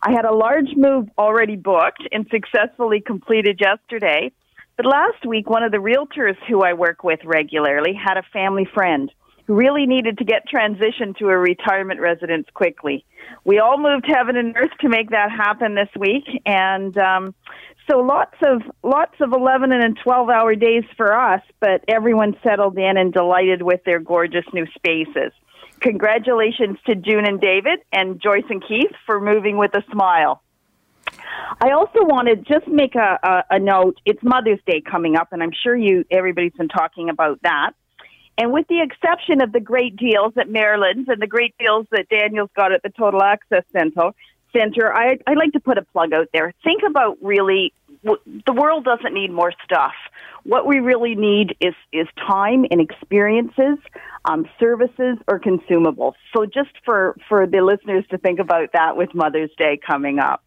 I had a large move already booked and successfully completed yesterday. But last week, one of the realtors who I work with regularly had a family friend who really needed to get transitioned to a retirement residence quickly. We all moved heaven and earth to make that happen this week. And um, so lots of lots of eleven and twelve-hour days for us, but everyone settled in and delighted with their gorgeous new spaces. Congratulations to June and David and Joyce and Keith for moving with a smile. I also want to just make a, a, a note. It's Mother's Day coming up, and I'm sure you everybody's been talking about that. And with the exception of the great deals at Maryland's and the great deals that Daniel's got at the Total Access Center, Center, I, I'd like to put a plug out there. Think about really, w- the world doesn't need more stuff. What we really need is, is time and experiences, um, services, or consumables. So just for, for the listeners to think about that with Mother's Day coming up.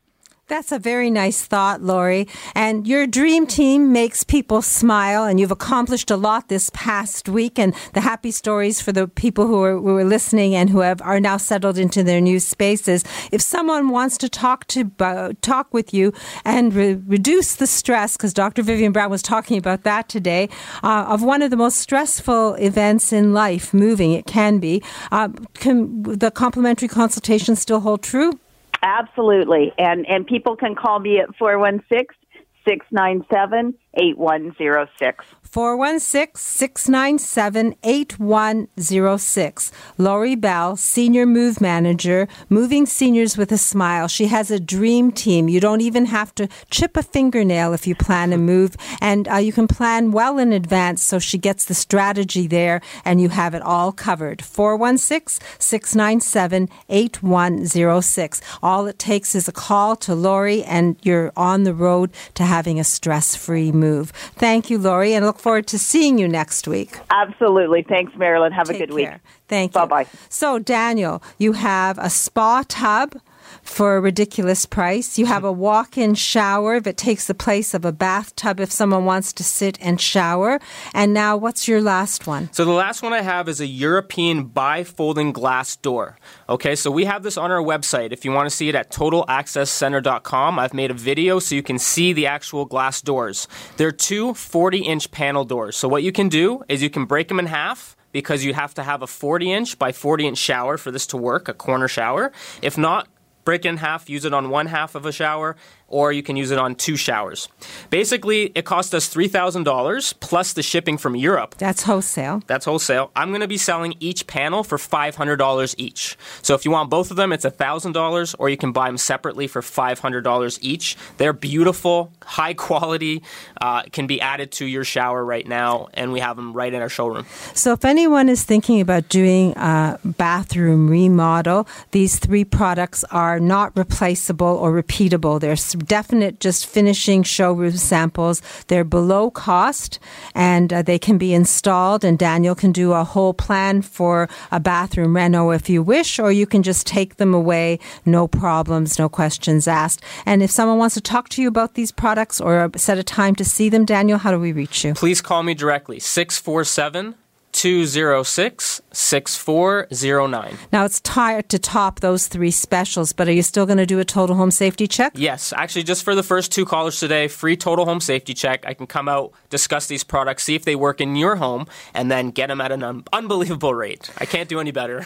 That's a very nice thought, Lori. And your dream team makes people smile, and you've accomplished a lot this past week. And the happy stories for the people who are, who are listening and who have, are now settled into their new spaces. If someone wants to talk to uh, talk with you and re- reduce the stress, because Doctor Vivian Brown was talking about that today, uh, of one of the most stressful events in life, moving, it can be. Uh, can the complimentary consultation still hold true? Absolutely. And and people can call me at four one six, six nine seven, eight one zero six. four one six, six nine seven, eight one zero six. Lori Bell, Senior Move Manager, Moving Seniors with a Smile. She has a dream team. You don't even have to chip a fingernail if you plan a move. And uh, you can plan well in advance, so she gets the strategy there and you have it all covered. four one six, six nine seven, eight one zero six. All it takes is a call to Lori and you're on the road to having a stress-free move. Move. Thank you, Lori, and look forward to seeing you next week. Absolutely. Thanks, Marilyn. Have Take a good care. Week. Thank you. Bye-bye. So, Daniel, you have a spa tub for a ridiculous price. You have a walk-in shower that takes the place of a bathtub if someone wants to sit and shower. And now, what's your last one? So the last one I have is a European bi-folding glass door. Okay, so we have this on our website. If you want to see it at total access center dot com, I've made a video so you can see the actual glass doors. They're two forty-inch panel doors. So what you can do is you can break them in half, because you have to have a forty-inch by forty-inch shower for this to work, a corner shower. If not, break it in half, use it on one half of a shower, or you can use it on two showers. Basically, it cost us three thousand dollars plus the shipping from Europe. That's wholesale. That's wholesale. I'm going to be selling each panel for five hundred dollars each. So if you want both of them, it's one thousand dollars, or you can buy them separately for five hundred dollars each. They're beautiful, high quality, uh, can be added to your shower right now, and we have them right in our showroom. So if anyone is thinking about doing a bathroom remodel, these three products are not replaceable or repeatable. They're definite just finishing showroom samples. They're below cost, and uh, they can be installed, and Daniel can do a whole plan for a bathroom reno if you wish, or you can just take them away, no problems, no questions asked. And if someone wants to talk to you about these products or set a time to see them, Daniel, how do we reach you? Please call me directly, six four seven, two oh six, six four oh nine. Now, it's tired to top those three specials, but are you still going to do a total home safety check? Yes. Actually, just for the first two callers today, free total home safety check. I can come out, discuss these products, see if they work in your home, and then get them at an un- unbelievable rate. I can't do any better.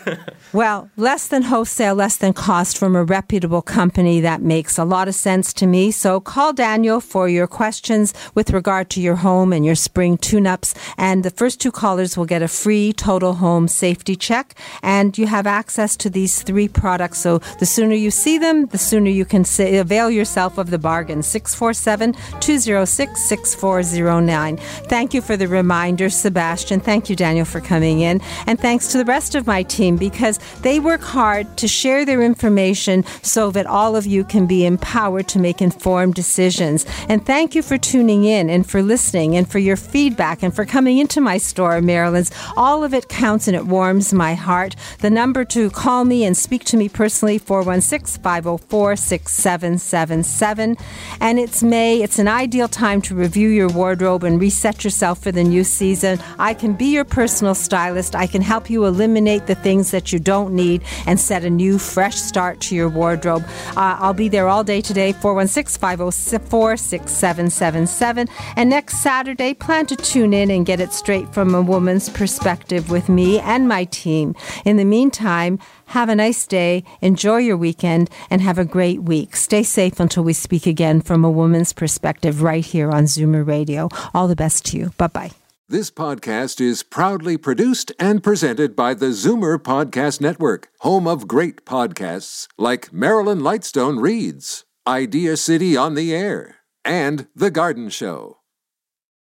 Well, less than wholesale, less than cost from a reputable company. That makes a lot of sense to me. So call Daniel for your questions with regard to your home and your spring tune-ups, and the first two callers will get a free total home safety check, and you have access to these three products. So the sooner you see them, the sooner you can say, avail yourself of the bargain. six four seven, two oh six, six four oh nine. Thank you for the reminder, Sebastian. Thank you, Daniel, for coming in. And thanks to the rest of my team, because they work hard to share their information so that all of you can be empowered to make informed decisions. And thank you for tuning in and for listening and for your feedback and for coming into my store, Marilyn. All of it counts and it warms my heart. The number to call me and speak to me personally, four one six, five oh four, six seven seven seven. And it's May. It's an ideal time to review your wardrobe and reset yourself for the new season. I can be your personal stylist. I can help you eliminate the things that you don't need and set a new, fresh start to your wardrobe. Uh, I'll be there all day today, four one six, five oh four, six seven seven seven. And next Saturday, plan to tune in and get it straight from a woman's perspective with me and my team. In the meantime, have a nice day, enjoy your weekend, and have a great week. Stay safe until we speak again from a woman's perspective right here on Zoomer Radio. All the best to you. Bye-bye. This podcast is proudly produced and presented by the Zoomer Podcast Network, home of great podcasts like Marilyn Lightstone Reads, Idea City on the Air, and The Garden Show.